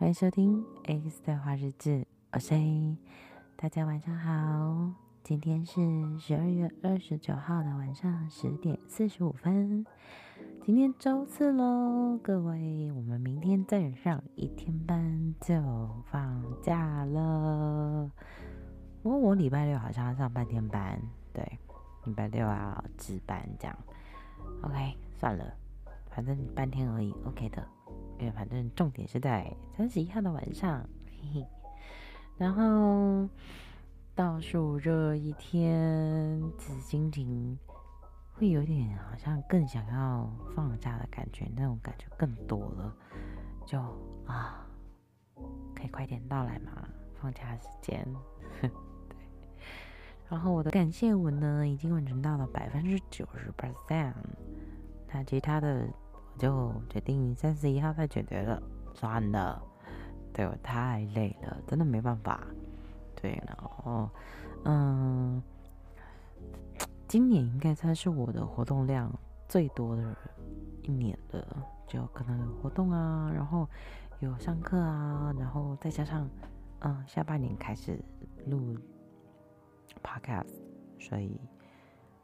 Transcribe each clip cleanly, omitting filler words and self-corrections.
欢迎收听 AX 对话日志，我是 A， 大家晚上好，今天是12月29号的晚上10:45，今天周四咯，各位，我们明天再上1天班就放假了。不过我礼拜六好像要上半天班，对，礼拜六要值班这样。OK， 算了，反正半天而已 ，OK 的。因为反正重点是在31号的晚上，嘿嘿，然后倒数这一天，心情会有点好像更想要放假的感觉，那种感觉更多了，就啊，可以快点到来嘛，放假时间。对，然后我的感谢文呢，已经完成到了90%，那其他的。就决定31号再解决了，算了，对，我太累了，真的没办法。对，然后，今年应该算是我的活动量最多的1年了，就可能有活动啊，然后有上课啊，然后再加上，下半年开始录 podcast， 所以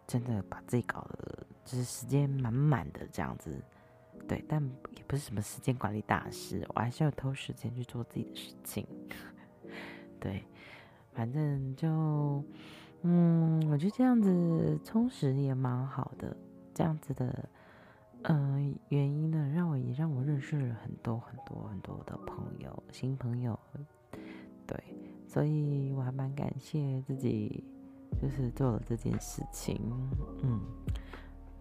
真的把自己搞得就是时间满满的这样子。对，但也不是什么时间管理大师，我还是要偷时间去做自己的事情。对，反正就，我觉得这样子充实也蛮好的。这样子的，原因呢，让我认识了很多的朋友，新朋友。对，所以我还蛮感谢自己，就是做了这件事情，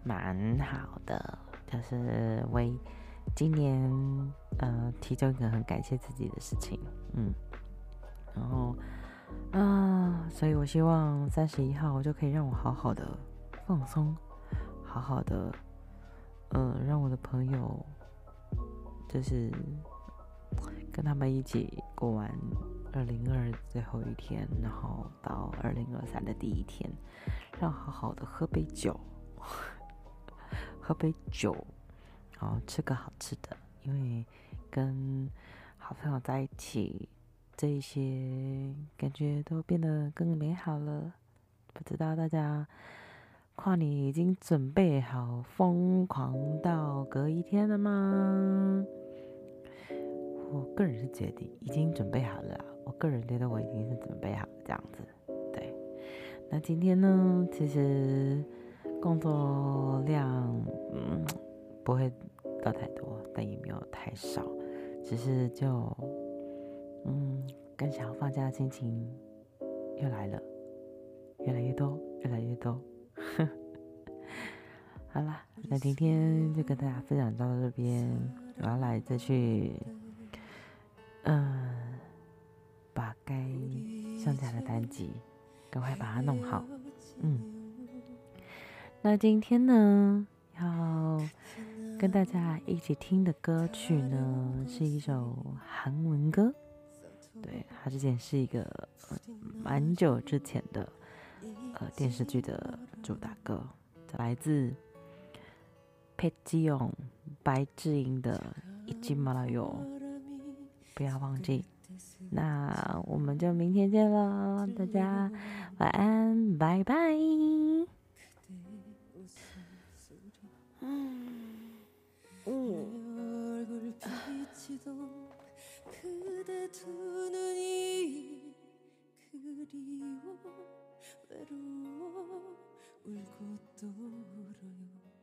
蛮好的。就是为今年其中一个很感谢自己的事情，然后所以我希望31号我就可以让我好好的放松，好好的让我的朋友就是跟他们一起过完2022最后一天，然后到2023的第一天，让好好的喝杯酒，然后吃个好吃的，因为跟好朋友在一起，这一些感觉都变得更美好了。不知道大家跨年已经准备好疯狂到隔一天了吗？我个人是觉得已经准备好了，我个人觉得我已经是准备好了这样子。对，那今天呢，其实工作量不会到太多，但也没有太少，只是就更想要放假的心情又来了，越来越多。好啦，那今天就跟大家分享到这边，我要来再去把该上架的单集赶快把它弄好，那今天呢，要跟大家一起听的歌曲呢，是一首韩文歌。对，它之前是一个蛮久之前的电视剧的主打歌，来自 백지영 白智英的《잊지 말아요》，不要忘记。那我们就明天见了，大家晚安，拜拜。그대 두 눈이 그리워 외로워 울고 또 울어요